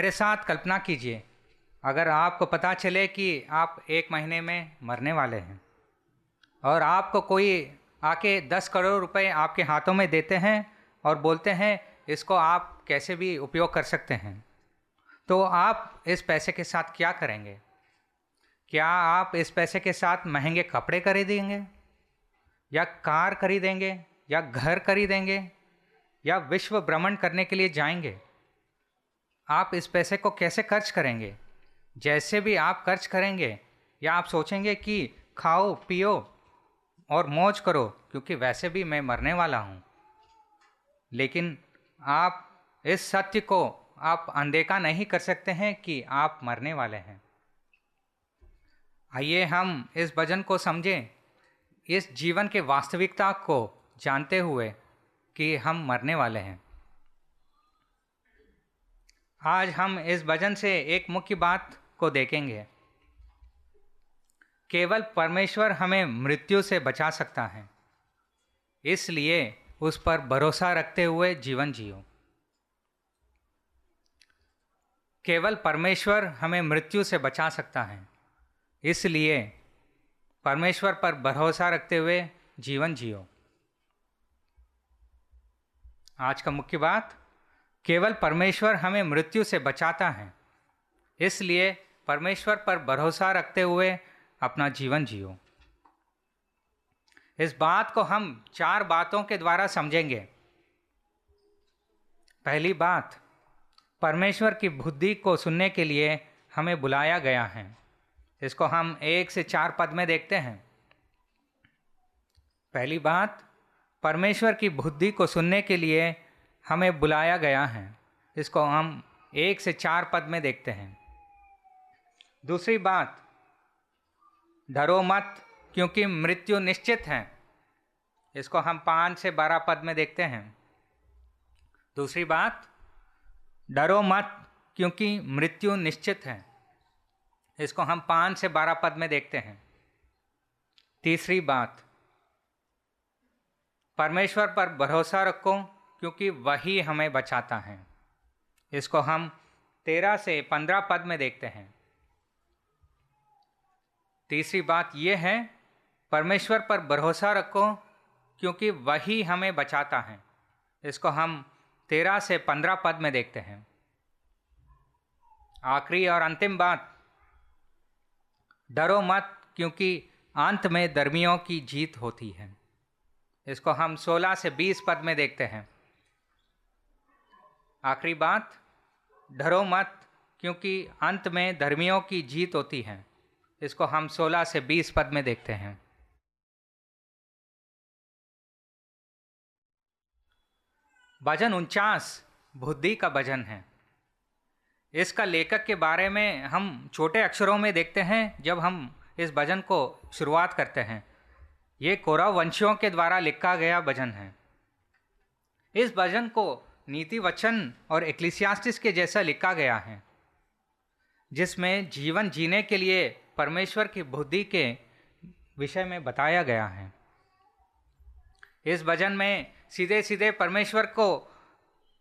मेरे साथ कल्पना कीजिए, अगर आपको पता चले कि आप एक महीने में मरने वाले हैं और आपको कोई आके 10 करोड़ रुपए आपके हाथों में देते हैं और बोलते हैं इसको आप कैसे भी उपयोग कर सकते हैं, तो आप इस पैसे के साथ क्या करेंगे? क्या आप इस पैसे के साथ महंगे कपड़े खरीदेंगे या कार खरीदेंगे या घर खरीदेंगे या विश्व भ्रमण करने के लिए जाएंगे? आप इस पैसे को कैसे खर्च करेंगे? जैसे भी आप खर्च करेंगे, या आप सोचेंगे कि खाओ पियो और मौज करो क्योंकि वैसे भी मैं मरने वाला हूँ? लेकिन आप इस सत्य को आप अनदेखा नहीं कर सकते हैं कि आप मरने वाले हैं। आइए हम इस भजन को समझें, इस जीवन के वास्तविकता को जानते हुए कि हम मरने वाले हैं। आज हम इस भजन से एक मुख्य बात को देखेंगे। केवल परमेश्वर हमें मृत्यु से बचा सकता है, इसलिए उस पर भरोसा रखते हुए जीवन जियो। केवल परमेश्वर हमें मृत्यु से बचा सकता है, इसलिए परमेश्वर पर भरोसा रखते हुए जीवन जियो। आज का मुख्य बात, केवल परमेश्वर हमें मृत्यु से बचाता है, इसलिए परमेश्वर पर भरोसा रखते हुए अपना जीवन जियो। इस बात को हम 4 बातों के द्वारा समझेंगे। पहली बात, परमेश्वर की बुद्धि को सुनने के लिए हमें बुलाया गया है। इसको हम 1 से 4 पद में देखते हैं। पहली बात, परमेश्वर की बुद्धि को सुनने के लिए हमें बुलाया गया है। इसको हम 1 से 4 पद में देखते हैं। दूसरी बात, डरो मत क्योंकि मृत्यु निश्चित है। इसको हम 5 से 12 पद में देखते हैं। दूसरी बात, डरो मत क्योंकि मृत्यु निश्चित है। इसको हम 5 से 12 पद में देखते हैं। तीसरी बात, परमेश्वर पर भरोसा रखो क्योंकि वही हमें बचाता है। इसको हम 13 से 15 पद में देखते हैं। तीसरी बात यह है, परमेश्वर पर भरोसा रखो क्योंकि वही हमें बचाता है। इसको हम 13 से 15 पद में देखते हैं। आखिरी और अंतिम बात, डरो मत क्योंकि अंत में धर्मियों की जीत होती है। इसको हम 16 से 20 पद में देखते हैं। आखिरी बात, डरो मत क्योंकि अंत में धर्मियों की जीत होती है। इसको हम 16 से 20 पद में देखते हैं। भजन 49 बुद्धि का भजन है। इसका लेखक के बारे में हम छोटे अक्षरों में देखते हैं जब हम इस भजन को शुरुआत करते हैं। ये कौरव वंशियों के द्वारा लिखा गया भजन है। इस भजन को नीति वचन और एक्लेसियास्टिस के जैसा लिखा गया है, जिसमें जीवन जीने के लिए परमेश्वर की बुद्धि के विषय में बताया गया है। इस भजन में सीधे सीधे परमेश्वर को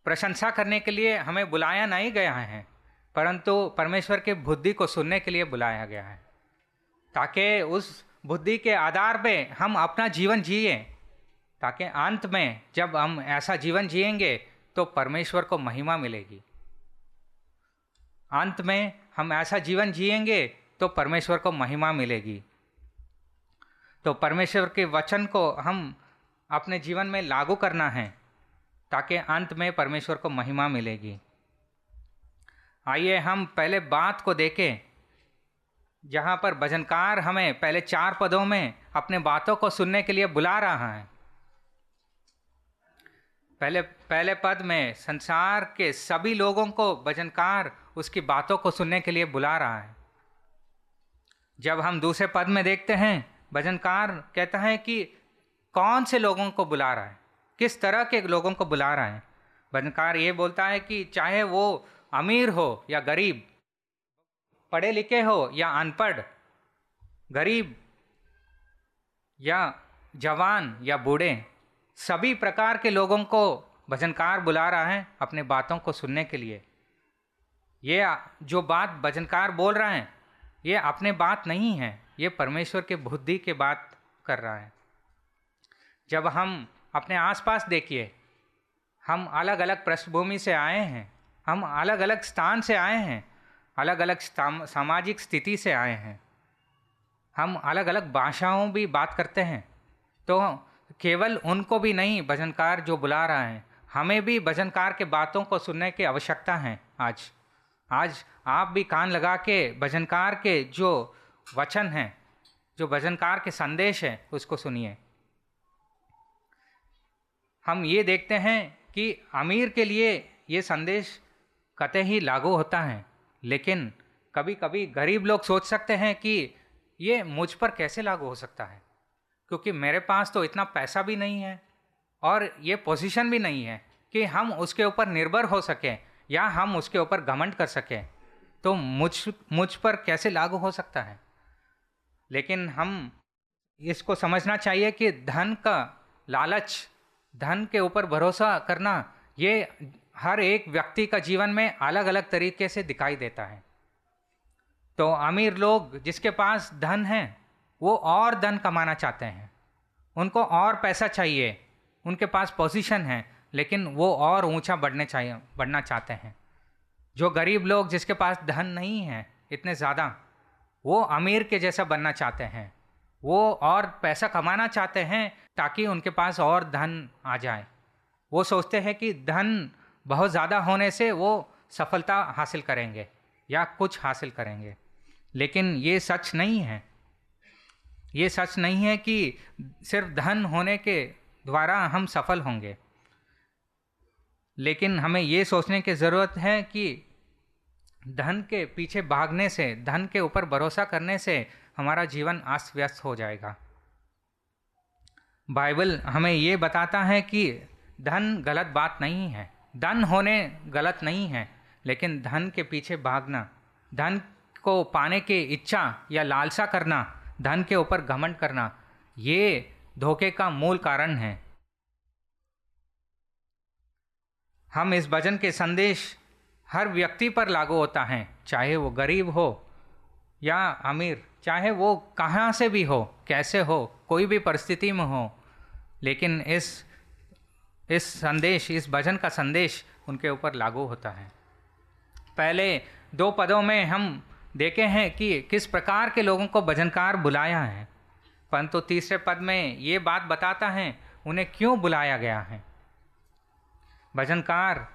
प्रशंसा करने के लिए हमें बुलाया नहीं गया है, परंतु परमेश्वर की बुद्धि को सुनने के लिए बुलाया गया है, ताकि उस बुद्धि के आधार पे हम अपना जीवन जिए, ताकि अंत में जब हम ऐसा जीवन जिएंगे तो परमेश्वर को महिमा मिलेगी। अंत में हम ऐसा जीवन जिएंगे तो परमेश्वर को महिमा मिलेगी। तो परमेश्वर के वचन को हम अपने जीवन में लागू करना है, ताकि अंत में परमेश्वर को महिमा मिलेगी। आइए हम पहले बात को देखें, जहाँ पर भजनकार हमें पहले 4 पदों में अपने बातों को सुनने के लिए बुला रहा है। पहले पद में संसार के सभी लोगों को भजनकार उसकी बातों को सुनने के लिए बुला रहा है। जब हम दूसरे पद में देखते हैं, भजनकार कहता है कि कौन से लोगों को बुला रहा है, किस तरह के लोगों को बुला रहा है। भजनकार ये बोलता है कि चाहे वो अमीर हो या गरीब, पढ़े लिखे हो या अनपढ़, गरीब या जवान या बूढ़े, सभी प्रकार के लोगों को भजनकार बुला रहा है अपने बातों को सुनने के लिए। ये जो बात भजनकार बोल रहा है ये अपने बात नहीं है, ये परमेश्वर के बुद्धि के बात कर रहा है। जब हम अपने आसपास देखिए, हम अलग अलग पृष्ठभूमि से आए हैं, हम अलग अलग स्थान से आए हैं, अलग अलग सामाजिक स्थिति से आए हैं, हम अलग अलग भाषाओं भी बात करते हैं। तो केवल उनको भी नहीं, भजनकार जो बुला रहा है हमें भी भजनकार के बातों को सुनने की आवश्यकता है। आज आप भी कान लगा के भजनकार के जो वचन हैं, जो भजनकार के संदेश हैं, उसको सुनिए। हम ये देखते हैं कि अमीर के लिए ये संदेश कतई ही लागू होता है, लेकिन कभी कभी गरीब लोग सोच सकते हैं कि ये मुझ पर कैसे लागू हो सकता है, क्योंकि मेरे पास तो इतना पैसा भी नहीं है और ये पोजीशन भी नहीं है कि हम उसके ऊपर निर्भर हो सकें या हम उसके ऊपर घमंड कर सकें, तो मुझ पर कैसे लागू हो सकता है। लेकिन हम इसको समझना चाहिए कि धन का लालच, धन के ऊपर भरोसा करना, ये हर एक व्यक्ति का जीवन में अलग अलग तरीके से दिखाई देता है। तो अमीर लोग जिसके पास धन है वो और धन कमाना चाहते हैं, उनको और पैसा चाहिए, उनके पास पोजीशन है, लेकिन वो और ऊंचा बढ़ना चाहते हैं। जो गरीब लोग जिसके पास धन नहीं है इतने ज़्यादा, वो अमीर के जैसा बनना चाहते हैं, वो और पैसा कमाना चाहते हैं ताकि उनके पास और धन आ जाए। वो सोचते हैं कि धन बहुत ज़्यादा होने से वो सफलता हासिल करेंगे या कुछ हासिल करेंगे, लेकिन ये सच नहीं है। ये सच नहीं है कि सिर्फ धन होने के द्वारा हम सफल होंगे, लेकिन हमें ये सोचने की ज़रूरत है कि धन के पीछे भागने से, धन के ऊपर भरोसा करने से हमारा जीवन अस्त व्यस्त हो जाएगा। बाइबल हमें ये बताता है कि धन गलत बात नहीं है, धन होने गलत नहीं है, लेकिन धन के पीछे भागना, धन को पाने की इच्छा या लालसा करना, धन के ऊपर घमंड करना, ये धोखे का मूल कारण है। हम इस भजन के संदेश हर व्यक्ति पर लागू होता है, चाहे वो गरीब हो या अमीर, चाहे वो कहाँ से भी हो, कैसे हो, कोई भी परिस्थिति में हो, लेकिन इस संदेश, इस भजन का संदेश उनके ऊपर लागू होता है। पहले दो पदों में हम देखे हैं कि किस प्रकार के लोगों को भजनकार बुलाया है, परंतु तीसरे पद में ये बात बताता है उन्हें क्यों बुलाया गया है। भजनकार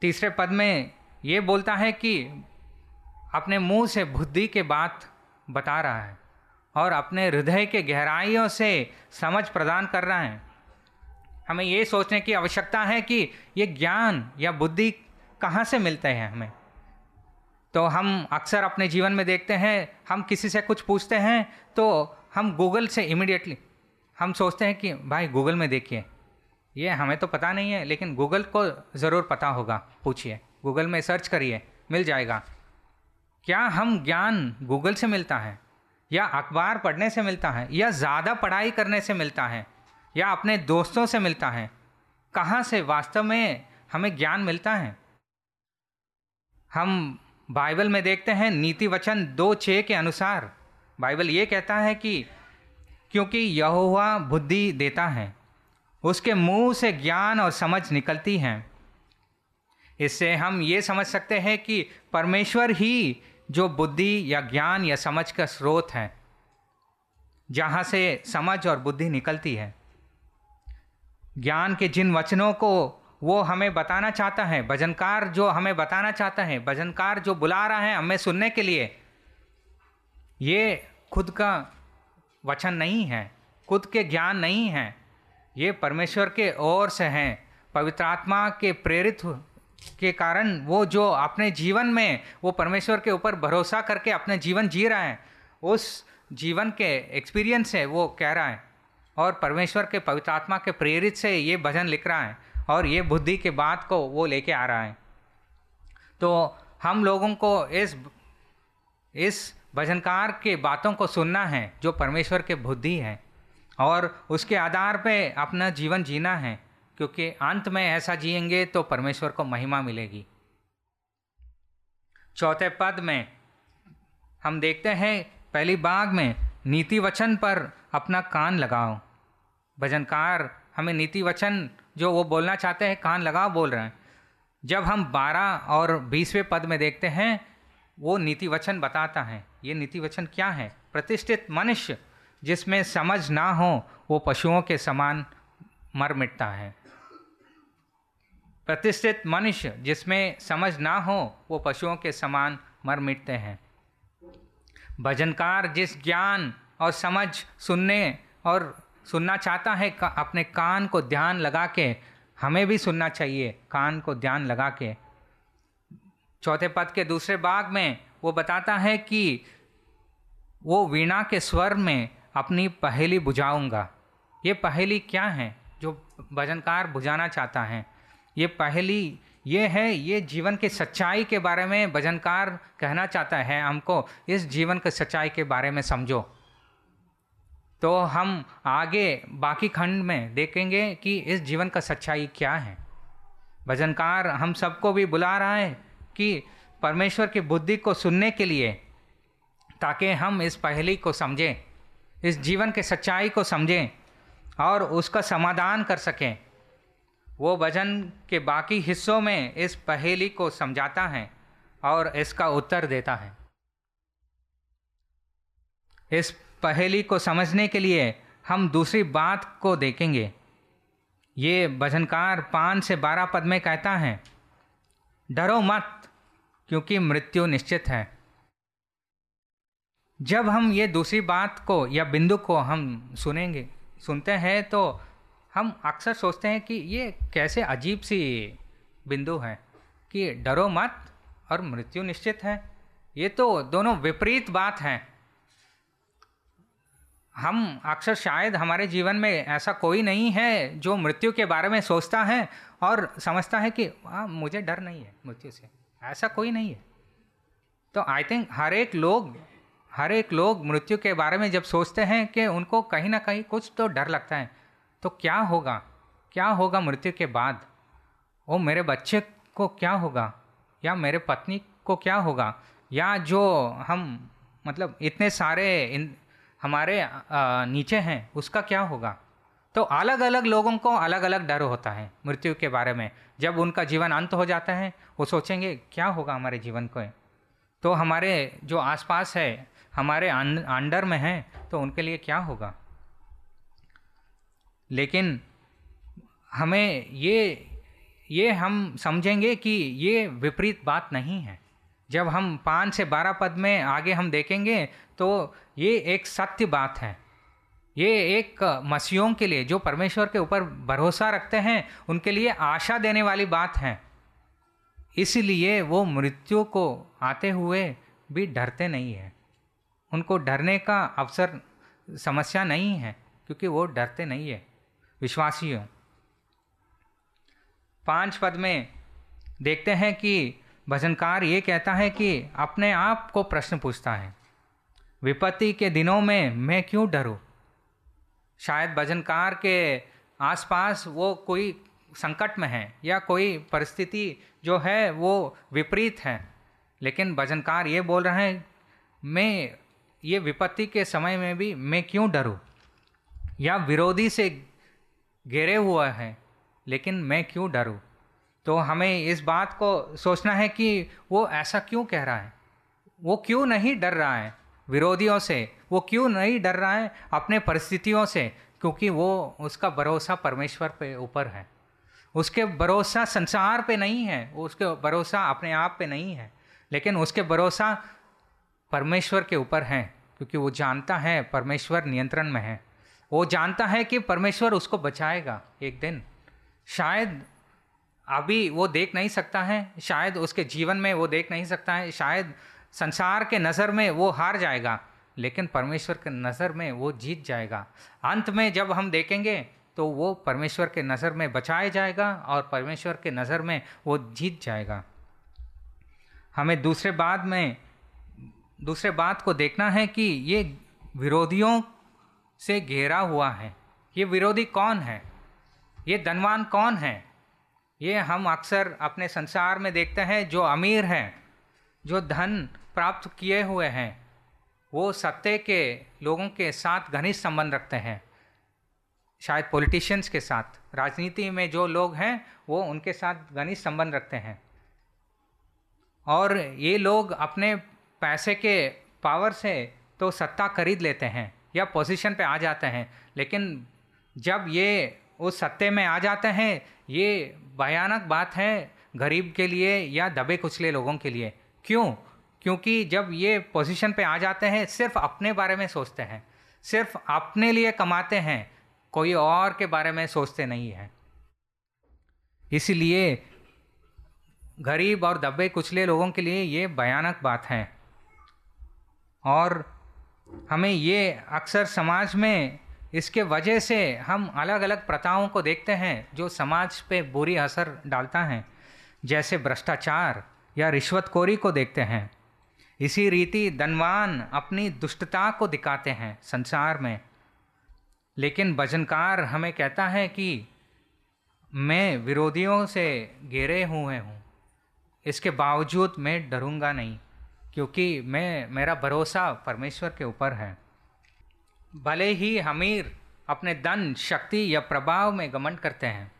तीसरे पद में ये बोलता है कि अपने मुंह से बुद्धि के बात बता रहा है और अपने हृदय के गहराइयों से समझ प्रदान कर रहा है। हमें ये सोचने की आवश्यकता है कि ये ज्ञान या बुद्धि कहाँ से मिलते हैं हमें। तो हम अक्सर अपने जीवन में देखते हैं, हम किसी से कुछ पूछते हैं तो हम गूगल से इमीडिएटली हम सोचते हैं कि भाई गूगल में देखिए, ये हमें तो पता नहीं है लेकिन गूगल को ज़रूर पता होगा, पूछिए, गूगल में सर्च करिए, मिल जाएगा। क्या हम ज्ञान गूगल से मिलता है या अखबार पढ़ने से मिलता है या ज़्यादा पढ़ाई करने से मिलता है या अपने दोस्तों से मिलता है? कहाँ से वास्तव में हमें ज्ञान मिलता है? हम बाइबल में देखते हैं नीति वचन 2:6 के अनुसार बाइबल ये कहता है कि क्योंकि यहोवा बुद्धि देता है, उसके मुंह से ज्ञान और समझ निकलती हैं। इससे हम ये समझ सकते हैं कि परमेश्वर ही जो बुद्धि या ज्ञान या समझ का स्रोत है, जहाँ से समझ और बुद्धि निकलती है। ज्ञान के जिन वचनों को वो हमें बताना चाहता है, भजनकार जो हमें बताना चाहता है, भजनकार जो बुला रहा है हमें सुनने के लिए, ये खुद का वचन नहीं है, खुद के ज्ञान नहीं है, ये परमेश्वर के ओर से हैं। पवित्र आत्मा के प्रेरित के कारण वो जो अपने जीवन में वो परमेश्वर के ऊपर भरोसा करके अपने जीवन जी रहा है, उस जीवन के एक्सपीरियंस से वो कह रहा है और परमेश्वर के पवित्र आत्मा के प्रेरित से ये भजन लिख रहा है और ये बुद्धि के बात को वो लेके आ रहा है। तो हम लोगों को इस भजनकार के बातों को सुनना है जो परमेश्वर के बुद्धि है और उसके आधार पे अपना जीवन जीना है, क्योंकि अंत में ऐसा जिएंगे तो परमेश्वर को महिमा मिलेगी। चौथे पद में हम देखते हैं पहली बाग में नीति वचन पर अपना कान लगाओ। भजनकार हमें नीति वचन जो वो बोलना चाहते हैं कान लगाओ बोल रहे हैं। जब हम 12 और 20वें पद में देखते हैं वो नीति वचन बताता है। ये नीति वचन क्या है? प्रतिष्ठित मनुष्य जिसमें समझ ना हो वो पशुओं के समान मर मिटता है। प्रतिष्ठित मनुष्य जिसमें समझ ना हो वो पशुओं के समान मर मिटते हैं। भजनकार जिस ज्ञान और समझ सुनना चाहता है अपने कान को ध्यान लगा के, हमें भी सुनना चाहिए कान को ध्यान लगा के। चौथे पद के दूसरे भाग में वो बताता है कि वो वीणा के स्वर में अपनी पहेली बुझाऊंगा। ये पहेली क्या है जो भजनकार बुझाना चाहता है? ये पहेली ये है, ये जीवन की सच्चाई के बारे में भजनकार कहना चाहता है हमको, इस जीवन के सच्चाई के बारे में समझो। तो हम आगे बाकी खंड में देखेंगे कि इस जीवन का सच्चाई क्या है। भजनकार हम सबको भी बुला रहा है कि परमेश्वर की बुद्धि को सुनने के लिए, ताकि हम इस पहेली को समझें, इस जीवन के सच्चाई को समझें और उसका समाधान कर सकें। वो भजन के बाकी हिस्सों में इस पहेली को समझाता है और इसका उत्तर देता है। इस पहेली को समझने के लिए हम दूसरी बात को देखेंगे। ये भजनकार 5 से 12 पद में कहता है, डरो मत क्योंकि मृत्यु निश्चित है। जब हम ये दूसरी बात को या बिंदु को हम सुनते हैं तो हम अक्सर सोचते हैं कि ये कैसे अजीब सी बिंदु है कि डरो मत और मृत्यु निश्चित है। ये तो दोनों विपरीत बात है। हम अक्सर शायद हमारे जीवन में ऐसा कोई नहीं है जो मृत्यु के बारे में सोचता है और समझता है कि मुझे डर नहीं है मृत्यु से, ऐसा कोई नहीं है। तो आई थिंक हर एक लोग मृत्यु के बारे में जब सोचते हैं कि उनको कहीं ना कहीं कुछ तो डर लगता है। तो क्या होगा मृत्यु के बाद? वो मेरे बच्चे को क्या होगा, या मेरे पत्नी को क्या होगा, या जो हम मतलब इतने सारे हमारे नीचे हैं उसका क्या होगा? तो अलग अलग लोगों को अलग अलग डर होता है मृत्यु के बारे में। जब उनका जीवन अंत हो जाता है वो सोचेंगे क्या होगा हमारे जीवन को। तो हमारे जो आसपास है, हमारे अंडर में है, तो उनके लिए क्या होगा? लेकिन हमें ये हम समझेंगे कि ये विपरीत बात नहीं है। जब हम 5 से 12 पद में आगे हम देखेंगे तो ये एक सत्य बात है। ये एक मसीहों के लिए जो परमेश्वर के ऊपर भरोसा रखते हैं उनके लिए आशा देने वाली बात है। इसलिए वो मृत्यु को आते हुए भी डरते नहीं हैं। उनको डरने का अवसर समस्या नहीं है क्योंकि वो डरते नहीं है विश्वासियों। 5 पद में देखते हैं कि भजनकार ये कहता है कि अपने आप को प्रश्न पूछता है, विपत्ति के दिनों में मैं क्यों डरूं? शायद भजनकार के आसपास वो कोई संकट में है या कोई परिस्थिति जो है वो विपरीत है, लेकिन भजनकार ये बोल रहे हैं मैं ये विपत्ति के समय में भी मैं क्यों डरूं, या विरोधी से घेरे हुआ है लेकिन मैं क्यों डरूं? तो हमें इस बात को सोचना है कि वो ऐसा क्यों कह रहा है, वो क्यों नहीं डर रहा है विरोधियों से, वो क्यों नहीं डर रहा है अपने परिस्थितियों से? क्योंकि वो उसका भरोसा परमेश्वर पे ऊपर है, उसके भरोसा संसार पे नहीं है, उसके भरोसा अपने आप पे नहीं है, लेकिन उसके भरोसा परमेश्वर के ऊपर है। क्योंकि वो जानता है परमेश्वर नियंत्रण में है, वो जानता है कि परमेश्वर उसको बचाएगा एक दिन। शायद अभी वो देख नहीं सकता है, शायद उसके जीवन में वो देख नहीं सकता है, शायद संसार के नज़र में वो हार जाएगा, लेकिन परमेश्वर के नज़र में वो जीत जाएगा। अंत में जब हम देखेंगे तो वो परमेश्वर के नज़र में बचाया जाएगा और परमेश्वर के नज़र में वो जीत जाएगा। हमें दूसरे बात को देखना है कि ये विरोधियों से घेरा हुआ है। ये विरोधी कौन है? ये धनवान कौन है? ये हम अक्सर अपने संसार में देखते हैं जो अमीर हैं, जो धन प्राप्त किए हुए हैं वो सत्य के लोगों के साथ घनिष्ठ संबंध रखते हैं, शायद पॉलिटिशियंस के साथ। राजनीति में जो लोग हैं वो उनके साथ घनिष्ठ संबंध रखते हैं, और ये लोग अपने पैसे के पावर से तो सत्ता खरीद लेते हैं या पोजीशन पे आ जाते हैं, लेकिन जब ये उस सत्ते में आ जाते हैं ये भयानक बात है गरीब के लिए या दबे कुचले लोगों के लिए। क्यों? क्योंकि जब ये पोजीशन पे आ जाते हैं सिर्फ अपने बारे में सोचते हैं, सिर्फ अपने लिए कमाते हैं, कोई और के बारे में सोचते नहीं हैं। इसीलिए गरीब और दबे कुचले लोगों के लिए ये भयानक बात है, और हमें ये अक्सर समाज में इसके वजह से हम अलग अलग प्रथाओं को देखते हैं जो समाज पे बुरी असर डालता है, जैसे भ्रष्टाचार या रिश्वतखोरी को देखते हैं। इसी रीति धनवान अपनी दुष्टता को दिखाते हैं संसार में, लेकिन भजनकार हमें कहता है कि मैं विरोधियों से घेरे हुए हूँ, इसके बावजूद मैं डरूंगा नहीं, क्योंकि मेरा भरोसा परमेश्वर के ऊपर है। भले ही अमीर अपने धन, शक्ति या प्रभाव में घमंड करते हैं,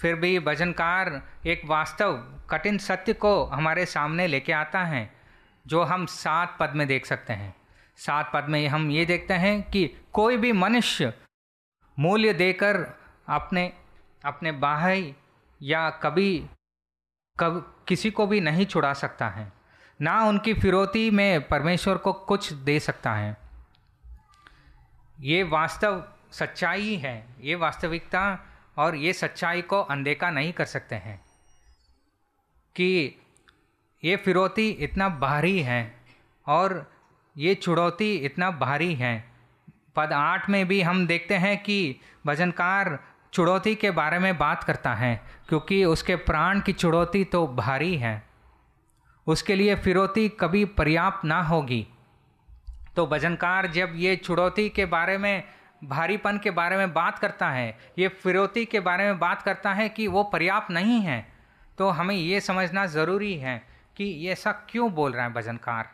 फिर भी भजनकार एक वास्तव कठिन सत्य को हमारे सामने लेके आता है जो हम 7 पद में देख सकते हैं। 7 पद में हम ये देखते हैं कि कोई भी मनुष्य मूल्य देकर अपने बाहरी या कभी किसी को भी नहीं छुड़ा सकता है, ना उनकी फिरौती में परमेश्वर को कुछ दे सकता है। ये वास्तव सच्चाई है, ये वास्तविकता, और ये सच्चाई को अनदेखा नहीं कर सकते हैं कि ये फिरौती इतना भारी है और ये चुनौती इतना भारी है। पद 8 में भी हम देखते हैं कि भजनकार चुनौती के बारे में बात करता है, क्योंकि उसके प्राण की चुनौती तो भारी है, उसके लिए फिरौती कभी पर्याप्त ना होगी। तो भजनकार जब ये चुनौती के बारे में, भारीपन के बारे में बात करता है, ये फिरौती के बारे में बात करता है कि वो पर्याप्त नहीं है, तो हमें ये समझना ज़रूरी है कि ये ऐसा क्यों बोल रहा है भजनकार।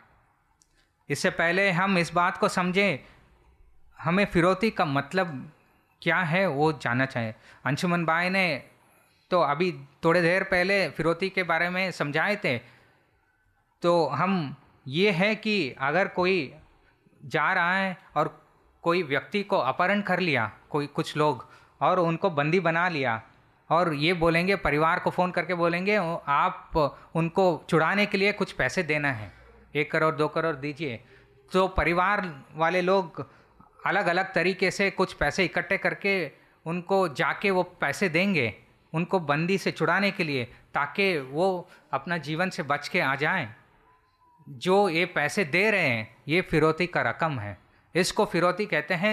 इससे पहले हम इस बात को समझें, हमें फिरौती का मतलब क्या है वो जानना चाहिए। अंशुमन भाई ने तो अभी थोड़ी देर पहले फिरौती के बारे में समझाए थे, तो हम ये है कि अगर कोई जा रहा है और कोई व्यक्ति को अपहरण कर लिया कुछ लोग और उनको बंदी बना लिया, और ये बोलेंगे, परिवार को फ़ोन करके बोलेंगे आप उनको छुड़ाने के लिए कुछ पैसे देना है, 1 करोड़ 2 करोड़ दीजिए, तो परिवार वाले लोग अलग अलग तरीके से कुछ पैसे इकट्ठे करके उनको जाके वो पैसे देंगे उनको बंदी से छुड़ाने के लिए, ताकि वो अपना जीवन से बच के आ जाएं। जो ये पैसे दे रहे हैं ये फिरौती का रकम है, इसको फिरौती कहते हैं।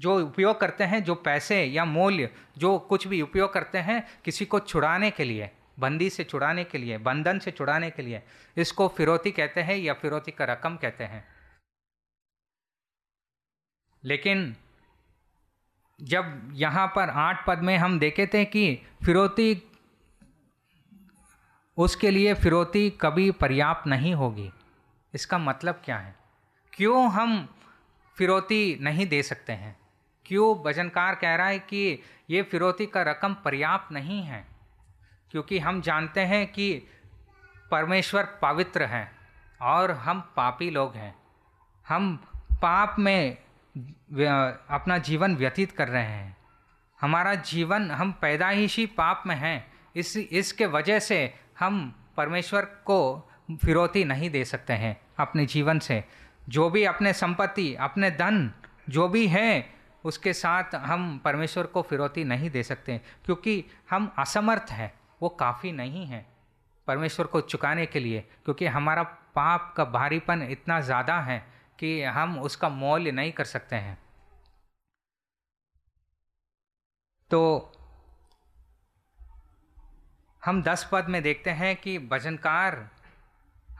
जो उपयोग करते हैं, जो पैसे या मूल्य जो कुछ भी उपयोग करते हैं किसी को छुड़ाने के लिए, बंदी से छुड़ाने के लिए, बंधन से छुड़ाने के लिए, इसको फिरौती कहते हैं या फिरौती का रकम कहते हैं। लेकिन जब यहाँ पर 8 पद में हम देखे थे कि फिरौती, उसके लिए फिरौती कभी पर्याप्त नहीं होगी, इसका मतलब क्या है? क्यों हम फिरौती नहीं दे सकते हैं? क्यों भजनकार कह रहा है कि ये फिरौती का रकम पर्याप्त नहीं है? क्योंकि हम जानते हैं कि परमेश्वर पवित्र है और हम पापी लोग हैं, हम पाप में अपना जीवन व्यतीत कर रहे हैं, हमारा जीवन, हम पैदाइशी पाप में हैं, इसके वजह से हम परमेश्वर को फिरौती नहीं दे सकते हैं अपने जीवन से। जो भी अपने संपत्ति, अपने धन जो भी है उसके साथ हम परमेश्वर को फिरौती नहीं दे सकते, क्योंकि हम असमर्थ हैं, वो काफ़ी नहीं है परमेश्वर को चुकाने के लिए, क्योंकि हमारा पाप का भारीपन इतना ज़्यादा है कि हम उसका मोल नहीं कर सकते हैं। तो हम 10 पद में देखते हैं कि भजनकार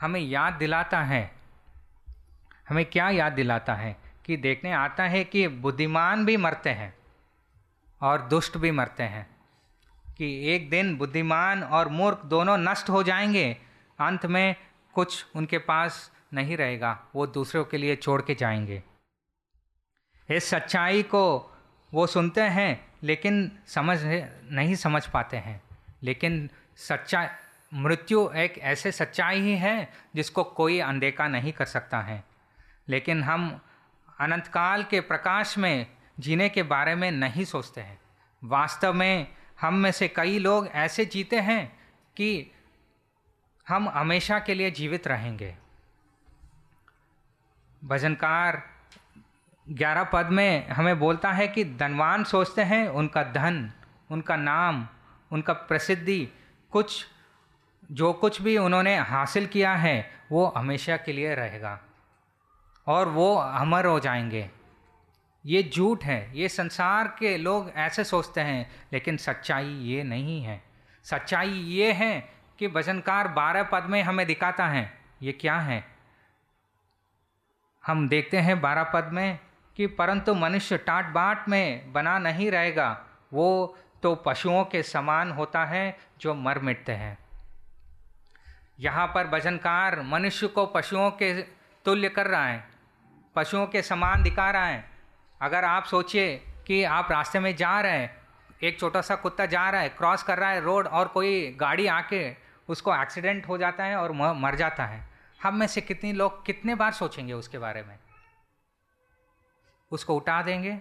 हमें याद दिलाता है, हमें क्या याद दिलाता है कि देखने आता है कि बुद्धिमान भी मरते हैं और दुष्ट भी मरते हैं, कि एक दिन बुद्धिमान और मूर्ख दोनों नष्ट हो जाएंगे, अंत में कुछ उनके पास नहीं रहेगा, वो दूसरों के लिए छोड़ के जाएंगे। इस सच्चाई को वो सुनते हैं लेकिन नहीं समझ पाते हैं। लेकिन सच्चाई मृत्यु एक ऐसे सच्चाई ही है जिसको कोई अनदेखा नहीं कर सकता है। लेकिन हम अनंत काल के प्रकाश में जीने के बारे में नहीं सोचते हैं। वास्तव में हम में से कई लोग ऐसे जीते हैं कि हम हमेशा के लिए जीवित रहेंगे। भजनकार 11 पद में हमें बोलता है कि धनवान सोचते हैं उनका धन, उनका नाम, उनका प्रसिद्धि, कुछ जो कुछ भी उन्होंने हासिल किया है वो हमेशा के लिए रहेगा और वो अमर हो जाएंगे। ये झूठ है। ये संसार के लोग ऐसे सोचते हैं, लेकिन सच्चाई ये नहीं है। सच्चाई ये है कि भजनकार 12 पद में हमें दिखाता है ये क्या है। हम देखते हैं 12 पद में कि परंतु मनुष्य टाट बाट में बना नहीं रहेगा, वो तो पशुओं के समान होता है जो मर मिटते हैं। यहाँ पर भजनकार मनुष्य को पशुओं के तुल्य कर रहा है, पशुओं के समान दिखा रहा है। अगर आप सोचिए कि आप रास्ते में जा रहे हैं, एक छोटा सा कुत्ता जा रहा है, क्रॉस कर रहा है रोड, और कोई गाड़ी आके उसको एक्सीडेंट हो जाता है और मर जाता है। हम में से कितने लोग कितने बार सोचेंगे उसके बारे में? उसको उठा देंगे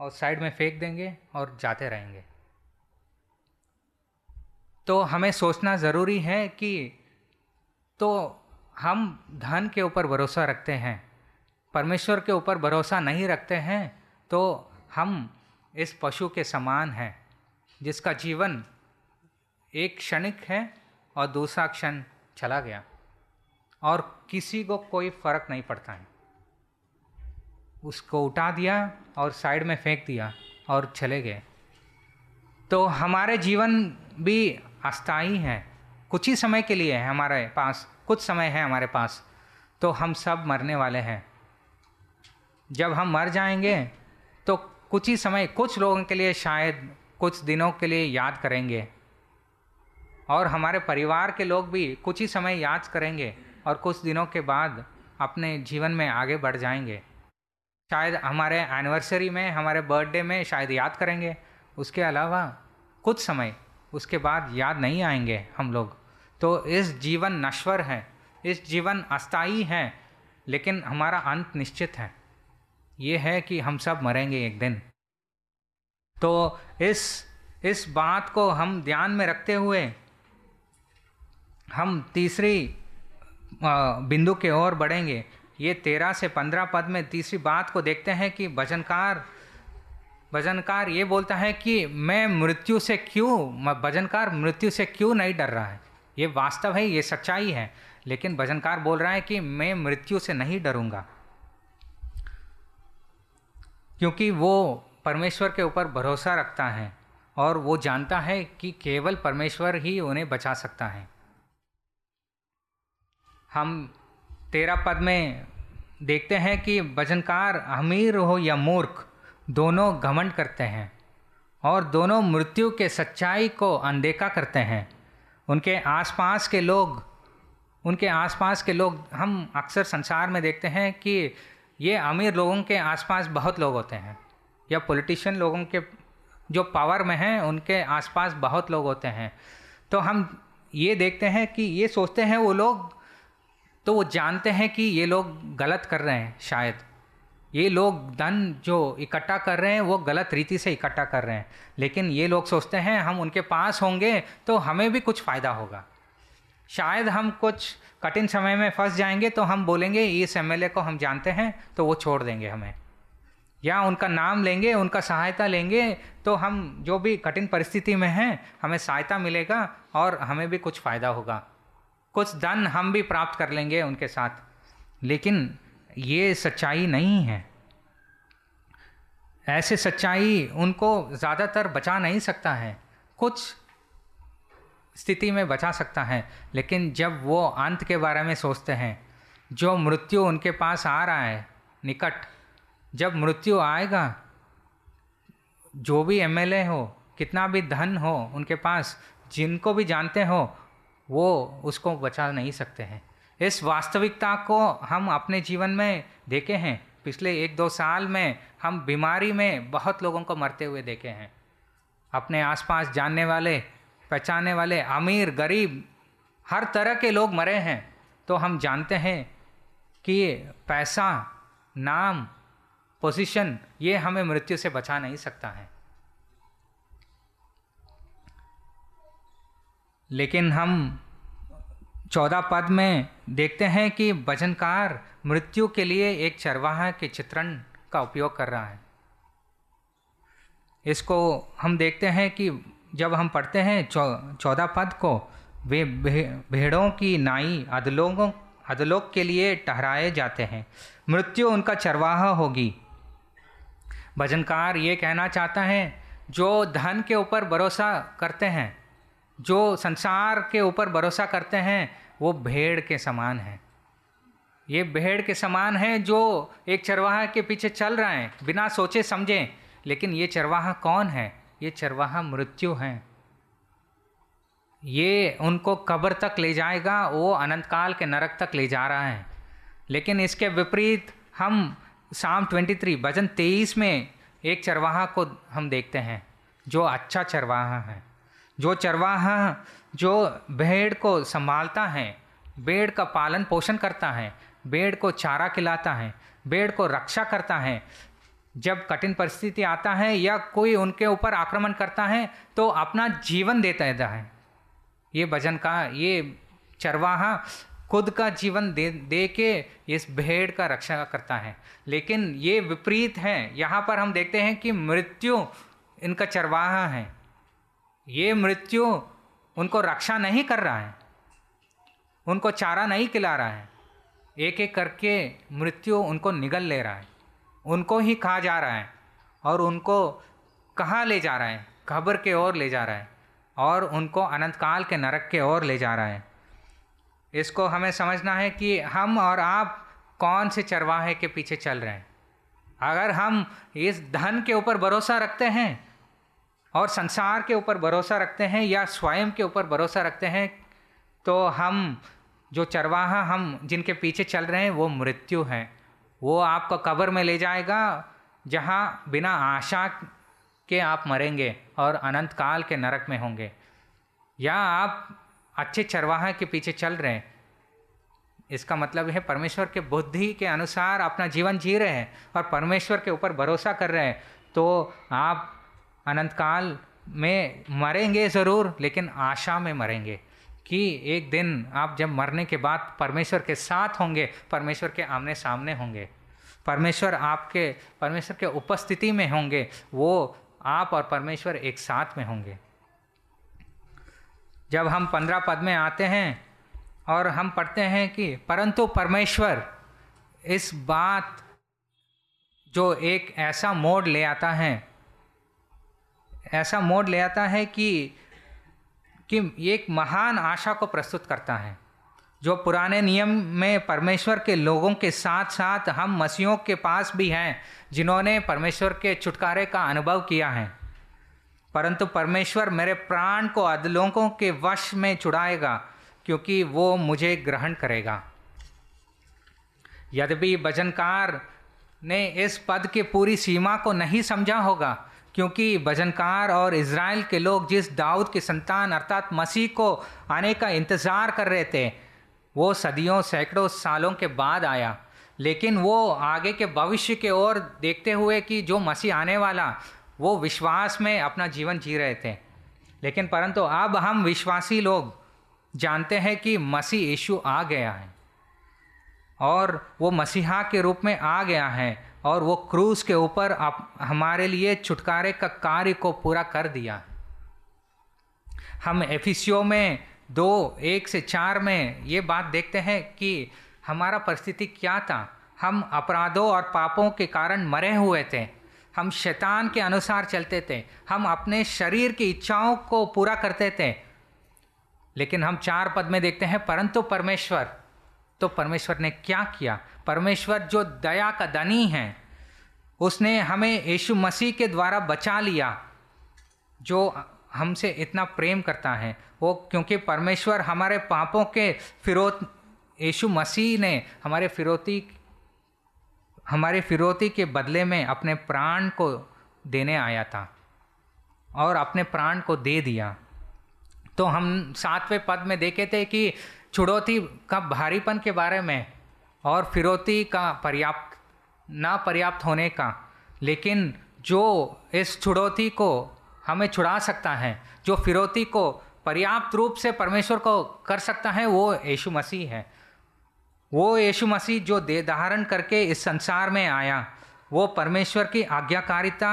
और साइड में फेंक देंगे और जाते रहेंगे। तो हमें सोचना ज़रूरी है कि तो हम धन के ऊपर भरोसा रखते हैं, परमेश्वर के ऊपर भरोसा नहीं रखते हैं, तो हम इस पशु के समान हैं जिसका जीवन एक क्षणिक है और दूसरा क्षण चला गया और किसी को कोई फर्क नहीं पड़ता है। उसको उठा दिया और साइड में फेंक दिया और चले गए। तो हमारे जीवन भी अस्थायी है, कुछ ही समय के लिए है हमारे पास, कुछ समय है हमारे पास। तो हम सब मरने वाले हैं। जब हम मर जाएंगे तो कुछ ही समय, कुछ लोगों के लिए शायद कुछ दिनों के लिए याद करेंगे और हमारे परिवार के लोग भी कुछ ही समय याद करेंगे और कुछ दिनों के बाद अपने जीवन में आगे बढ़ जाएंगे। शायद हमारे एनिवर्सरी में, हमारे बर्थडे में शायद याद करेंगे, उसके अलावा कुछ समय उसके बाद याद नहीं आएंगे हम लोग। तो इस जीवन नश्वर है, इस जीवन अस्थायी है, लेकिन हमारा अंत निश्चित है। ये है कि हम सब मरेंगे एक दिन। तो इस बात को हम ध्यान में रखते हुए हम तीसरी बिंदु के ओर बढ़ेंगे। ये 13 से 15 पद में तीसरी बात को देखते हैं कि भजनकार ये बोलता है कि भजनकार मृत्यु से क्यों नहीं डर रहा है। ये वास्तव है, ये सच्चाई है, लेकिन भजनकार बोल रहा है कि मैं मृत्यु से नहीं डरूंगा क्योंकि वो परमेश्वर के ऊपर भरोसा रखता है और वो जानता है कि केवल परमेश्वर ही उन्हें बचा सकता है। हम 13 पद में देखते हैं कि भजनकार अमीर हो या मूर्ख, दोनों घमंड करते हैं और दोनों मृत्यु के सच्चाई को अनदेखा करते हैं। उनके आसपास के लोग हम अक्सर संसार में देखते हैं कि ये अमीर लोगों के आसपास बहुत लोग होते हैं, या पॉलिटिशियन लोगों के जो पावर में हैं उनके आसपास बहुत लोग होते हैं। तो हम ये देखते हैं कि ये सोचते हैं वो लोग, तो वो जानते हैं कि ये लोग गलत कर रहे हैं, शायद ये लोग धन जो इकट्ठा कर रहे हैं वो गलत रीति से इकट्ठा कर रहे हैं, लेकिन ये लोग सोचते हैं हम उनके पास होंगे तो हमें भी कुछ फ़ायदा होगा। शायद हम कुछ कठिन समय में फंस जाएंगे तो हम बोलेंगे इस MLA को हम जानते हैं तो वो छोड़ देंगे हमें, या उनका नाम लेंगे, उनका सहायता लेंगे तो हम जो भी कठिन परिस्थिति में हैं हमें सहायता मिलेगा और हमें भी कुछ फ़ायदा होगा, कुछ धन हम भी प्राप्त कर लेंगे उनके साथ। लेकिन ये सच्चाई नहीं है। ऐसे सच्चाई उनको ज़्यादातर बचा नहीं सकता है, कुछ स्थिति में बचा सकता है, लेकिन जब वो अंत के बारे में सोचते हैं, जो मृत्यु उनके पास आ रहा है निकट, जब मृत्यु आएगा, जो भी MLA हो, कितना भी धन हो उनके पास, जिनको भी जानते हो, वो उसको बचा नहीं सकते हैं। इस वास्तविकता को हम अपने जीवन में देखे हैं। पिछले 1-2 साल में हम बीमारी में बहुत लोगों को मरते हुए देखे हैं। अपने आसपास जानने वाले, पहचानने वाले, अमीर गरीब हर तरह के लोग मरे हैं। तो हम जानते हैं कि पैसा, नाम, पोजीशन ये हमें मृत्यु से बचा नहीं सकता है। लेकिन हम 14 पद में देखते हैं कि भजनकार मृत्यु के लिए एक चरवाहा के चित्रण का उपयोग कर रहा है। इसको हम देखते हैं कि जब हम पढ़ते हैं 14 पद को, वे भेड़ों की नाई अधलोक के लिए ठहराए जाते हैं, मृत्यु उनका चरवाहा होगी। भजनकार ये कहना चाहता है, जो धन के ऊपर भरोसा करते हैं, जो संसार के ऊपर भरोसा करते हैं, वो भेड़ के समान हैं। ये भेड़ के समान हैं जो एक चरवाहा के पीछे चल रहे हैं बिना सोचे समझे। लेकिन ये चरवाहा कौन है? ये चरवाहा मृत्यु है। ये उनको कब्र तक ले जाएगा, वो अनंत काल के नरक तक ले जा रहा है। लेकिन इसके विपरीत हम साम 23 भजन 23 में एक चरवाहा को हम देखते हैं जो अच्छा चरवाहा है, जो चरवाहा जो भेड़ को संभालता है, भेड़ का पालन पोषण करता है, भेड़ को चारा खिलाता है, भेड़ को रक्षा करता है। जब कठिन परिस्थिति आता है या कोई उनके ऊपर आक्रमण करता है तो अपना जीवन देता है। ये भजन का ये चरवाहा खुद का जीवन दे के इस भेड़ का रक्षा करता है। लेकिन ये विपरीत है। यहाँ पर हम देखते हैं कि मृत्यु इनका चरवाहा है। ये मृत्यु उनको रक्षा नहीं कर रहा है, उनको चारा नहीं खिला रहा है। एक एक करके मृत्यु उनको निगल ले रहा है, उनको ही खा जा रहा है और उनको कहाँ ले जा रहा है? कब्र के ओर ले जा रहा है और उनको अनंत काल के नरक के ओर ले जा रहा है। इसको हमें समझना है कि हम और आप कौन से चरवाहे के पीछे चल रहे हैं। अगर हम इस धन के ऊपर भरोसा रखते हैं और संसार के ऊपर भरोसा रखते हैं या स्वयं के ऊपर भरोसा रखते हैं, तो हम जो चरवाहा हम जिनके पीछे चल रहे हैं वो मृत्यु है। वो आपको कब्र में ले जाएगा जहाँ बिना आशा के आप मरेंगे और अनंत काल के नरक में होंगे। या आप अच्छे चरवाहा के पीछे चल रहे हैं, इसका मतलब है परमेश्वर के बुद्धि के अनुसार अपना जीवन जी रहे हैं और परमेश्वर के ऊपर भरोसा कर रहे हैं, तो आप अनंत काल में मरेंगे ज़रूर, लेकिन आशा में मरेंगे कि एक दिन आप जब मरने के बाद परमेश्वर के साथ होंगे, परमेश्वर के आमने सामने होंगे, परमेश्वर के उपस्थिति में होंगे। वो आप और परमेश्वर एक साथ में होंगे। जब हम 15 पद में आते हैं और हम पढ़ते हैं कि परंतु परमेश्वर इस बात जो एक ऐसा मोड़ ले आता है, ऐसा मोड़ ले आता है कि एक महान आशा को प्रस्तुत करता है। जो पुराने नियम में परमेश्वर के लोगों के साथ साथ हम मसीहों के पास भी हैं जिन्होंने परमेश्वर के छुटकारे का अनुभव किया है। परंतु परमेश्वर मेरे प्राण को अधलोकों के वश में छुड़ाएगा, क्योंकि वो मुझे ग्रहण करेगा। यद्यपि भजनकार ने इस पद की पूरी सीमा को नहीं समझा होगा, क्योंकि भजनकार और इज़राइल के लोग जिस दाऊद की संतान अर्थात मसीह को आने का इंतज़ार कर रहे थे, वो सदियों सैकड़ों सालों के बाद आया। लेकिन वो आगे के भविष्य के ओर देखते हुए कि जो मसीह आने वाला, वो विश्वास में अपना जीवन जी रहे थे। लेकिन परंतु अब हम विश्वासी लोग जानते हैं कि मसीह यीशु आ गया है और वो मसीहा के रूप में आ गया है और वो क्रूस के ऊपर हमारे लिए छुटकारे का कार्य को पूरा कर दिया। हम एफिसियों में 2:1-4 में ये बात देखते हैं कि हमारा परिस्थिति क्या था। हम अपराधों और पापों के कारण मरे हुए थे, हम शैतान के अनुसार चलते थे, हम अपने शरीर की इच्छाओं को पूरा करते थे। लेकिन हम 4 पद में देखते हैं परंतु परमेश्वर, तो परमेश्वर ने क्या किया? परमेश्वर जो दया का धनी है, उसने हमें यीशु मसीह के द्वारा बचा लिया जो हमसे इतना प्रेम करता है। वो क्योंकि परमेश्वर हमारे पापों के यीशु मसीह ने हमारे फिरौती के बदले में अपने प्राण को देने आया था और अपने प्राण को दे दिया। तो हम 7वें पद में देखे थे कि छुड़ौती का भारीपन के बारे में और फिरौती का पर्याप्त होने का, लेकिन जो इस छुड़ौती को हमें छुड़ा सकता है, जो फिरौती को पर्याप्त रूप से परमेश्वर को कर सकता है, वो यीशु मसीह है। वो यीशु मसीह जो देह धारण करके इस संसार में आया, वो परमेश्वर की आज्ञाकारिता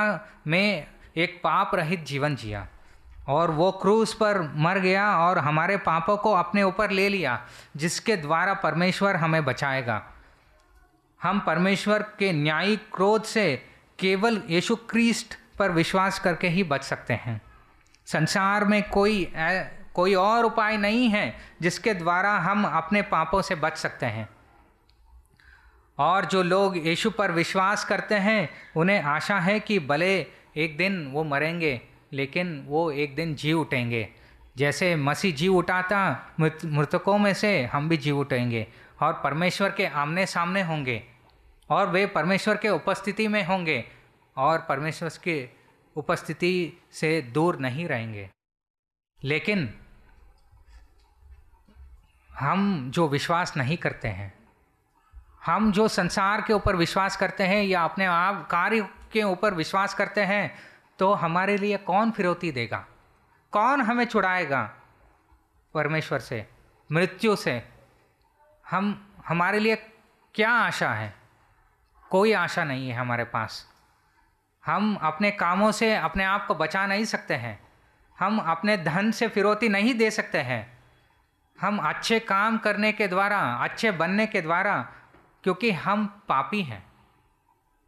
में एक पाप रहित जीवन जिया और वो क्रूस पर मर गया और हमारे पापों को अपने ऊपर ले लिया, जिसके द्वारा परमेश्वर हमें बचाएगा। हम परमेश्वर के न्यायी क्रोध से केवल यीशु क्रिस्ट पर विश्वास करके ही बच सकते हैं। संसार में कोई और उपाय नहीं है जिसके द्वारा हम अपने पापों से बच सकते हैं। और जो लोग यीशु पर विश्वास करते हैं, उन्हें आशा है कि भले एक दिन वो मरेंगे, लेकिन वो एक दिन जी उठेंगे। जैसे मसीह जी उठा था, मृतकों में से हम भी जी उठेंगे और परमेश्वर के आमने सामने होंगे और वे परमेश्वर के उपस्थिति में होंगे और परमेश्वर के उपस्थिति से दूर नहीं रहेंगे। लेकिन हम जो विश्वास नहीं करते हैं, हम जो संसार के ऊपर विश्वास करते हैं या अपने आप कार्य के ऊपर विश्वास करते हैं, तो हमारे लिए कौन फिरौती देगा? कौन हमें छुड़ाएगा परमेश्वर से, मृत्यु से? हमारे लिए क्या आशा है? कोई आशा नहीं है हमारे पास। हम अपने कामों से अपने आप को बचा नहीं सकते हैं, हम अपने धन से फिरौती नहीं दे सकते हैं, हम अच्छे काम करने के द्वारा, अच्छे बनने के द्वारा, क्योंकि हम पापी हैं।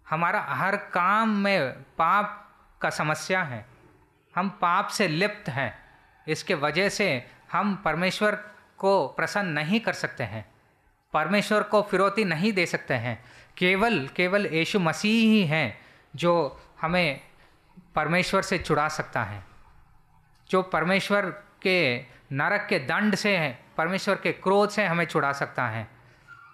हमारा हर काम में पाप का समस्या है, हम पाप से लिप्त हैं। इसके वजह से हम परमेश्वर को प्रसन्न नहीं कर सकते हैं, परमेश्वर को फिरौती नहीं दे सकते हैं। केवल यीशु मसीह ही हैं जो हमें परमेश्वर से छुड़ा सकता है, जो परमेश्वर के नरक के दंड से है, परमेश्वर के क्रोध से हमें छुड़ा सकता है।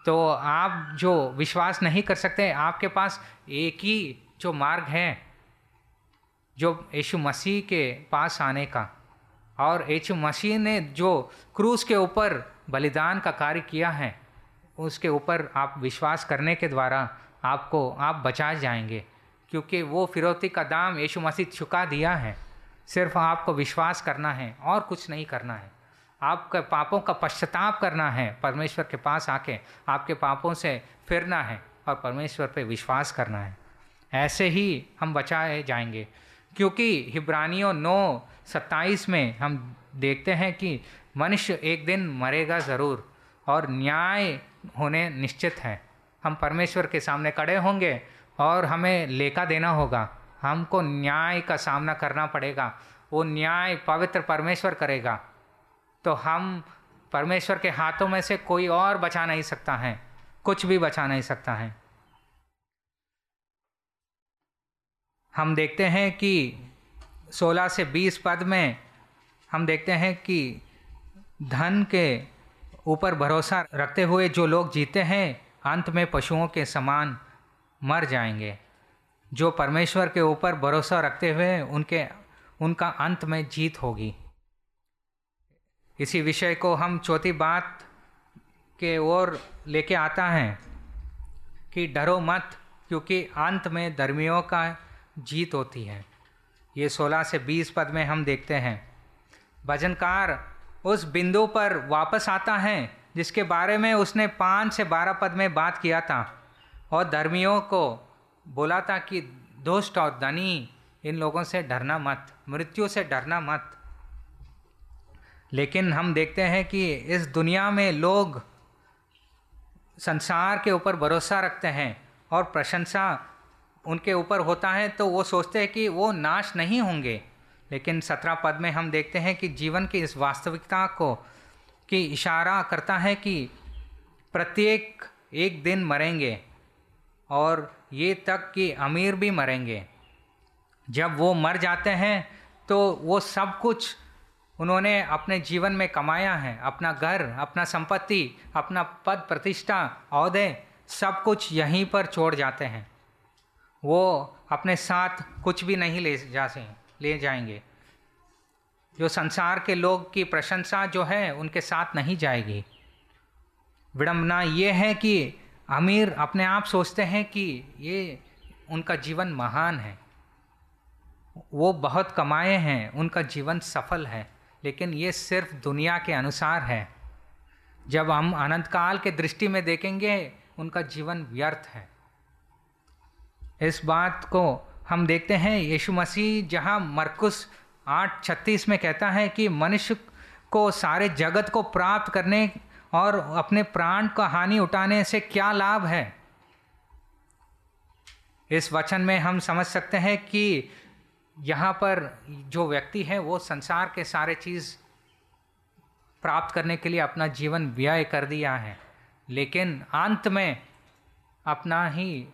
तो आप जो विश्वास नहीं कर सकते, आपके पास एक ही जो मार्ग है, जो यीशु मसीह के पास आने का। और यीशु मसीह ने जो क्रूस के ऊपर बलिदान का कार्य किया है, उसके ऊपर आप विश्वास करने के द्वारा आप बचाए जाएंगे, क्योंकि वो फिरौती का दाम यीशु मसीह चुका दिया है। सिर्फ आपको विश्वास करना है और कुछ नहीं करना है। आपके पापों का पश्चाताप करना है, परमेश्वर के पास आके आपके पापों से फिरना है और परमेश्वर पे विश्वास करना है। ऐसे ही हम बचाए जाएंगे, क्योंकि हिब्रानियों 9:27 में हम देखते हैं कि मनुष्य एक दिन मरेगा ज़रूर और न्याय होने निश्चित है। हम परमेश्वर के सामने खड़े होंगे और हमें लेखा देना होगा, हमको न्याय का सामना करना पड़ेगा। वो न्याय पवित्र परमेश्वर करेगा। तो हम परमेश्वर के हाथों में से कोई और बचा नहीं सकता है, कुछ भी बचा नहीं सकता है। हम देखते हैं कि 16 से 20 पद में हम देखते हैं कि धन के ऊपर भरोसा रखते हुए जो लोग जीते हैं, अंत में पशुओं के समान मर जाएंगे। जो परमेश्वर के ऊपर भरोसा रखते हुए उनका अंत में जीत होगी। इसी विषय को हम चौथी बात के ओर लेके आता है कि डरो मत, क्योंकि अंत में धर्मियों का जीत होती है। ये 16 से 20 पद में हम देखते हैं। भजनकार उस बिंदु पर वापस आता है जिसके बारे में उसने 5 से 12 पद में बात किया था और धर्मियों को बोला था कि दुष्ट और धनी, इन लोगों से डरना मत, मृत्यु से डरना मत। लेकिन हम देखते हैं कि इस दुनिया में लोग संसार के ऊपर भरोसा रखते हैं और प्रशंसा उनके ऊपर होता है, तो वो सोचते हैं कि वो नाश नहीं होंगे। लेकिन 17 पद में हम देखते हैं कि जीवन की इस वास्तविकता को कि इशारा करता है कि प्रत्येक एक दिन मरेंगे और ये तक कि अमीर भी मरेंगे। जब वो मर जाते हैं तो वो सब कुछ उन्होंने अपने जीवन में कमाया है, अपना घर, अपना संपत्ति, अपना पद प्रतिष्ठा, औहदे, सब कुछ यहीं पर छोड़ जाते हैं। वो अपने साथ कुछ भी नहीं ले जाएंगे। जो संसार के लोग की प्रशंसा जो है उनके साथ नहीं जाएगी। विडम्बना ये है कि अमीर अपने आप सोचते हैं कि ये उनका जीवन महान है, वो बहुत कमाए हैं, उनका जीवन सफल है, लेकिन ये सिर्फ दुनिया के अनुसार है। जब हम अनंत काल के दृष्टि में देखेंगे उनका जीवन व्यर्थ है। इस बात को हम देखते हैं यीशु मसीह जहाँ मरकुस 8:36 में कहता है कि मनुष्य को सारे जगत को प्राप्त करने और अपने प्राण का हानि उठाने से क्या लाभ है। इस वचन में हम समझ सकते हैं कि यहाँ पर जो व्यक्ति है वो संसार के सारे चीज़ प्राप्त करने के लिए अपना जीवन व्यय कर दिया है, लेकिन अंत में अपना ही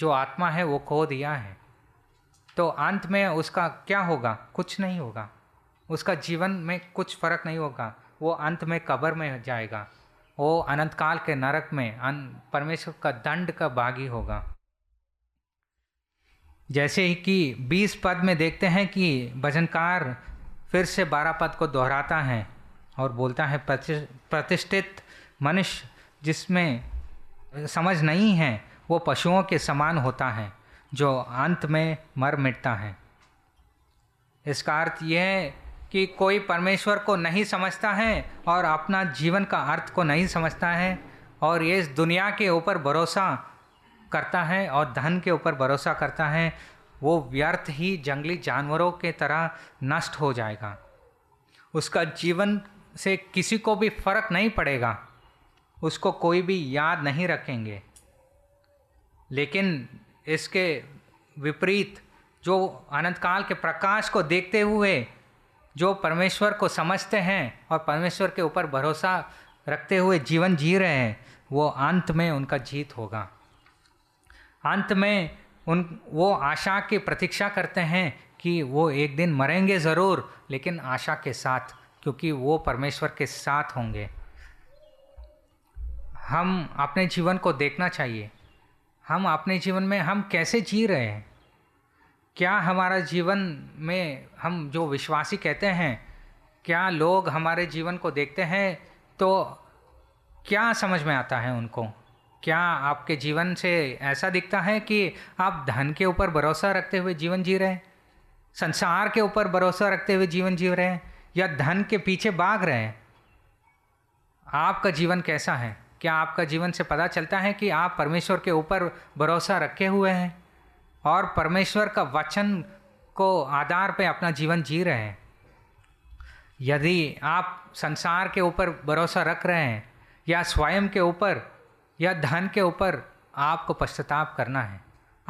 जो आत्मा है वो खो दिया है। तो अंत में उसका क्या होगा? कुछ नहीं होगा। उसका जीवन में कुछ फर्क नहीं होगा। वो अंत में कब्र में जाएगा, वो अनंत काल के नरक में परमेश्वर का दंड का भागी होगा। जैसे ही कि 20 पद में देखते हैं कि भजनकार फिर से 12 पद को दोहराता है और बोलता है, प्रतिष्ठित मनुष्य जिसमें समझ नहीं है वो पशुओं के समान होता है जो अंत में मर मिटता है। इसका अर्थ यह है कि कोई परमेश्वर को नहीं समझता है और अपना जीवन का अर्थ को नहीं समझता है और ये इस दुनिया के ऊपर भरोसा करता है और धन के ऊपर भरोसा करता है, वो व्यर्थ ही जंगली जानवरों के तरह नष्ट हो जाएगा। उसका जीवन से किसी को भी फर्क नहीं पड़ेगा, उसको कोई भी याद नहीं रखेंगे। लेकिन इसके विपरीत जो अनंत काल के प्रकाश को देखते हुए जो परमेश्वर को समझते हैं और परमेश्वर के ऊपर भरोसा रखते हुए जीवन जी रहे हैं, वो अंत में उनका जीत होगा। अंत में वो आशा की प्रतीक्षा करते हैं कि वो एक दिन मरेंगे ज़रूर, लेकिन आशा के साथ, क्योंकि वो परमेश्वर के साथ होंगे। हम अपने जीवन को देखना चाहिए, हम अपने जीवन में हम कैसे जी रहे हैं। क्या हमारा जीवन में हम जो विश्वासी कहते हैं, क्या लोग हमारे जीवन को देखते हैं तो क्या समझ में आता है उनको? क्या आपके जीवन से ऐसा दिखता है कि आप धन के ऊपर भरोसा रखते हुए जीवन जी रहे हैं, संसार के ऊपर भरोसा रखते हुए जीवन जी रहे हैं, या धन के पीछे भाग रहे हैं? आपका जीवन कैसा है? क्या आपका जीवन से पता चलता है कि आप परमेश्वर के ऊपर भरोसा रखे हुए हैं और परमेश्वर का वचन को आधार पर अपना जीवन जी रहे हैं? यदि आप संसार के ऊपर भरोसा रख रहे हैं या स्वयं के ऊपर या धन के ऊपर, आपको पश्चाताप करना है।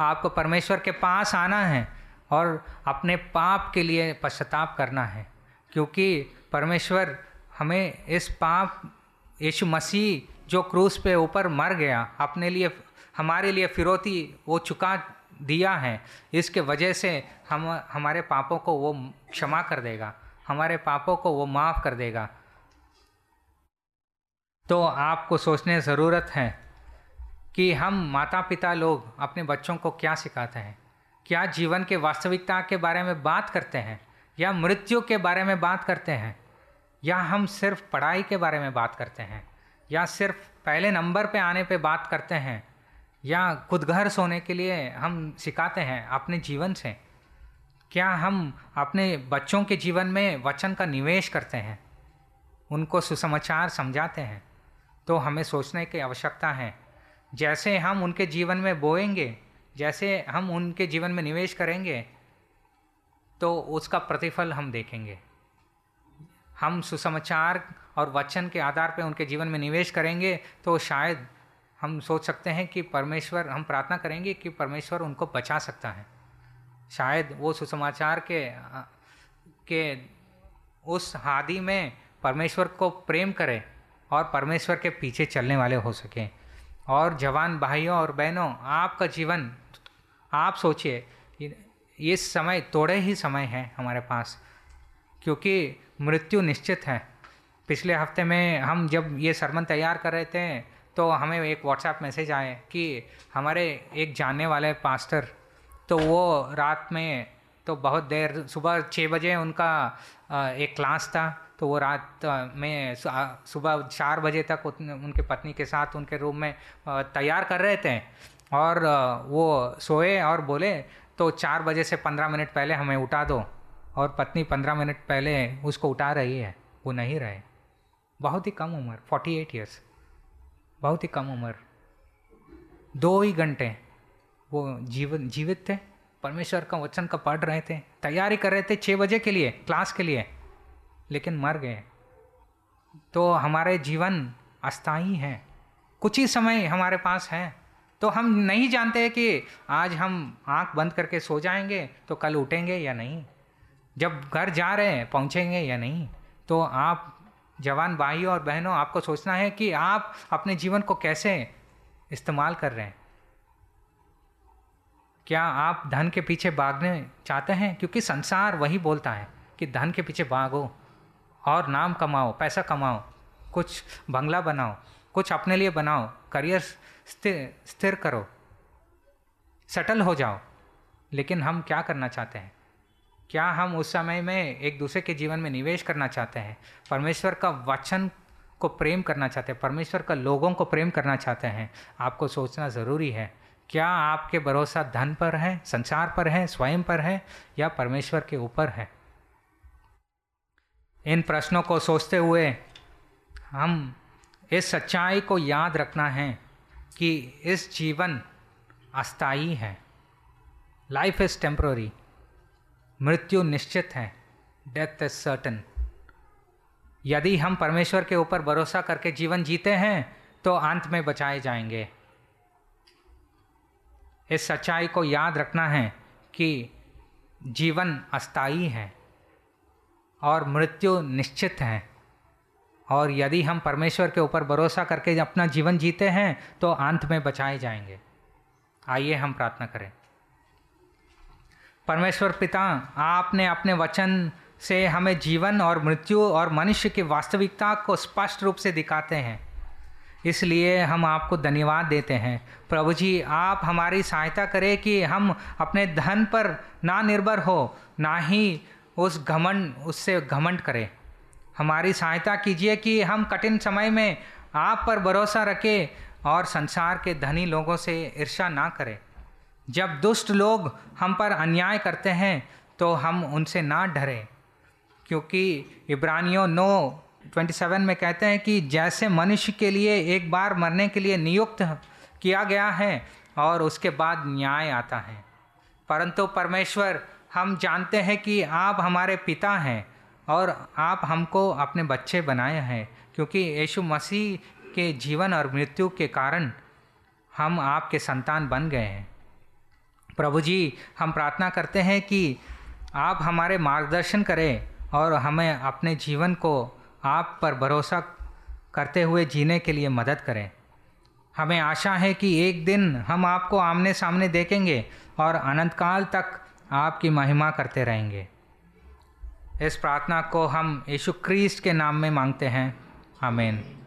आपको परमेश्वर के पास आना है और अपने पाप के लिए पश्चाताप करना है, क्योंकि परमेश्वर हमें इस पाप, यीशु मसीह जो क्रूस पे ऊपर मर गया अपने लिए, हमारे लिए फिरौती वो चुका दिया है, इसके वजह से हम हमारे पापों को वो क्षमा कर देगा, हमारे पापों को वो माफ़ कर देगा। तो आपको सोचने ज़रूरत है कि हम माता पिता लोग अपने बच्चों को क्या सिखाते हैं, क्या जीवन के वास्तविकता के बारे में बात करते हैं या मृत्यु के बारे में बात करते हैं, या हम सिर्फ पढ़ाई के बारे में बात करते हैं, या सिर्फ पहले नंबर पे आने पे बात करते हैं, या खुदगर्ज होने के लिए हम सिखाते हैं अपने जीवन से? क्या हम अपने बच्चों के जीवन में वचन का निवेश करते हैं, उनको सुसमाचार समझाते हैं? तो हमें सोचने की आवश्यकता है। जैसे हम उनके जीवन में बोएंगे, जैसे हम उनके जीवन में निवेश करेंगे, तो उसका प्रतिफल हम देखेंगे। हम सुसमाचार और वचन के आधार पर उनके जीवन में निवेश करेंगे तो शायद हम सोच सकते हैं कि परमेश्वर, हम प्रार्थना करेंगे कि परमेश्वर उनको बचा सकता है। शायद वो सुसमाचार के उस हादी में परमेश्वर को प्रेम करें और परमेश्वर के पीछे चलने वाले हो सकें। और जवान भाइयों और बहनों, आपका जीवन आप सोचिए, ये समय थोड़े ही समय है हमारे पास, क्योंकि मृत्यु निश्चित है। पिछले हफ्ते में हम जब ये सरमन तैयार कर रहे थे तो हमें एक व्हाट्सएप मैसेज आए कि हमारे एक जानने वाले पास्टर, तो वो रात में तो बहुत देर, सुबह 6 बजे उनका एक क्लास था, तो वो रात में सुबह 4 बजे तक उनके पत्नी के साथ उनके रूम में तैयार कर रहे थे और वो सोए और बोले तो 4 बजे से 15 मिनट पहले हमें उठा दो, और पत्नी 15 मिनट पहले उसको उठा रही है, वो नहीं रहे। बहुत ही कम उम्र, 48 ईयर्स, बहुत ही कम उम्र। 2 ही घंटे वो जीवित थे, परमेश्वर का वचन का पढ़ रहे थे, तैयारी कर रहे थे 6 बजे के लिए, क्लास के लिए, लेकिन मर गए। तो हमारे जीवन अस्थाई है, कुछ ही समय हमारे पास है, तो हम नहीं जानते कि आज हम आंख बंद करके सो जाएंगे तो कल उठेंगे या नहीं, जब घर जा रहे हैं पहुँचेंगे या नहीं। तो आप जवान भाइयों और बहनों, आपको सोचना है कि आप अपने जीवन को कैसे इस्तेमाल कर रहे हैं। क्या आप धन के पीछे भागने चाहते हैं? क्योंकि संसार वही बोलता है कि धन के पीछे भागो और नाम कमाओ, पैसा कमाओ, कुछ बंगला बनाओ, कुछ अपने लिए बनाओ, करियर स्थिर करो, सेटल हो जाओ। लेकिन हम क्या करना चाहते हैं? क्या हम उस समय में एक दूसरे के जीवन में निवेश करना चाहते हैं? परमेश्वर का वचन को प्रेम करना चाहते हैं, परमेश्वर का लोगों को प्रेम करना चाहते हैं? आपको सोचना ज़रूरी है। क्या आपके भरोसा धन पर है, संसार पर है, स्वयं पर है, या परमेश्वर के ऊपर है? इन प्रश्नों को सोचते हुए हम इस सच्चाई को याद रखना है कि इस जीवन अस्थाई है, लाइफ इज़ टेम्पररी, मृत्यु निश्चित है, डेथ इज सर्टन। यदि हम परमेश्वर के ऊपर भरोसा करके जीवन जीते हैं तो अंत में बचाए जाएंगे। इस सच्चाई को याद रखना है कि जीवन अस्थाई है और मृत्यु निश्चित है, और यदि हम परमेश्वर के ऊपर भरोसा करके अपना जीवन जीते हैं तो अंत में बचाए जाएंगे। आइए हम प्रार्थना करें। परमेश्वर पिता, आपने अपने वचन से हमें जीवन और मृत्यु और मनुष्य की वास्तविकता को स्पष्ट रूप से दिखाते हैं, इसलिए हम आपको धन्यवाद देते हैं। प्रभु जी, आप हमारी सहायता करें कि हम अपने धन पर ना निर्भर हो, ना ही उससे घमंड करें। हमारी सहायता कीजिए कि हम कठिन समय में आप पर भरोसा रखें और संसार के धनी लोगों से ईर्ष्या ना करें। जब दुष्ट लोग हम पर अन्याय करते हैं तो हम उनसे ना डरें, क्योंकि इब्रानियों 9:27 में कहते हैं कि जैसे मनुष्य के लिए एक बार मरने के लिए नियुक्त किया गया है और उसके बाद न्याय आता है, परंतु परमेश्वर, हम जानते हैं कि आप हमारे पिता हैं और आप हमको अपने बच्चे बनाए हैं, क्योंकि यीशु मसीह के जीवन और मृत्यु के कारण हम आपके संतान बन गए हैं। प्रभु जी, हम प्रार्थना करते हैं कि आप हमारे मार्गदर्शन करें और हमें अपने जीवन को आप पर भरोसा करते हुए जीने के लिए मदद करें। हमें आशा है कि एक दिन हम आपको आमने सामने देखेंगे और अनंत काल तक आपकी महिमा करते रहेंगे। इस प्रार्थना को हम यीशु क्राइस्ट के नाम में मांगते हैं, आमीन।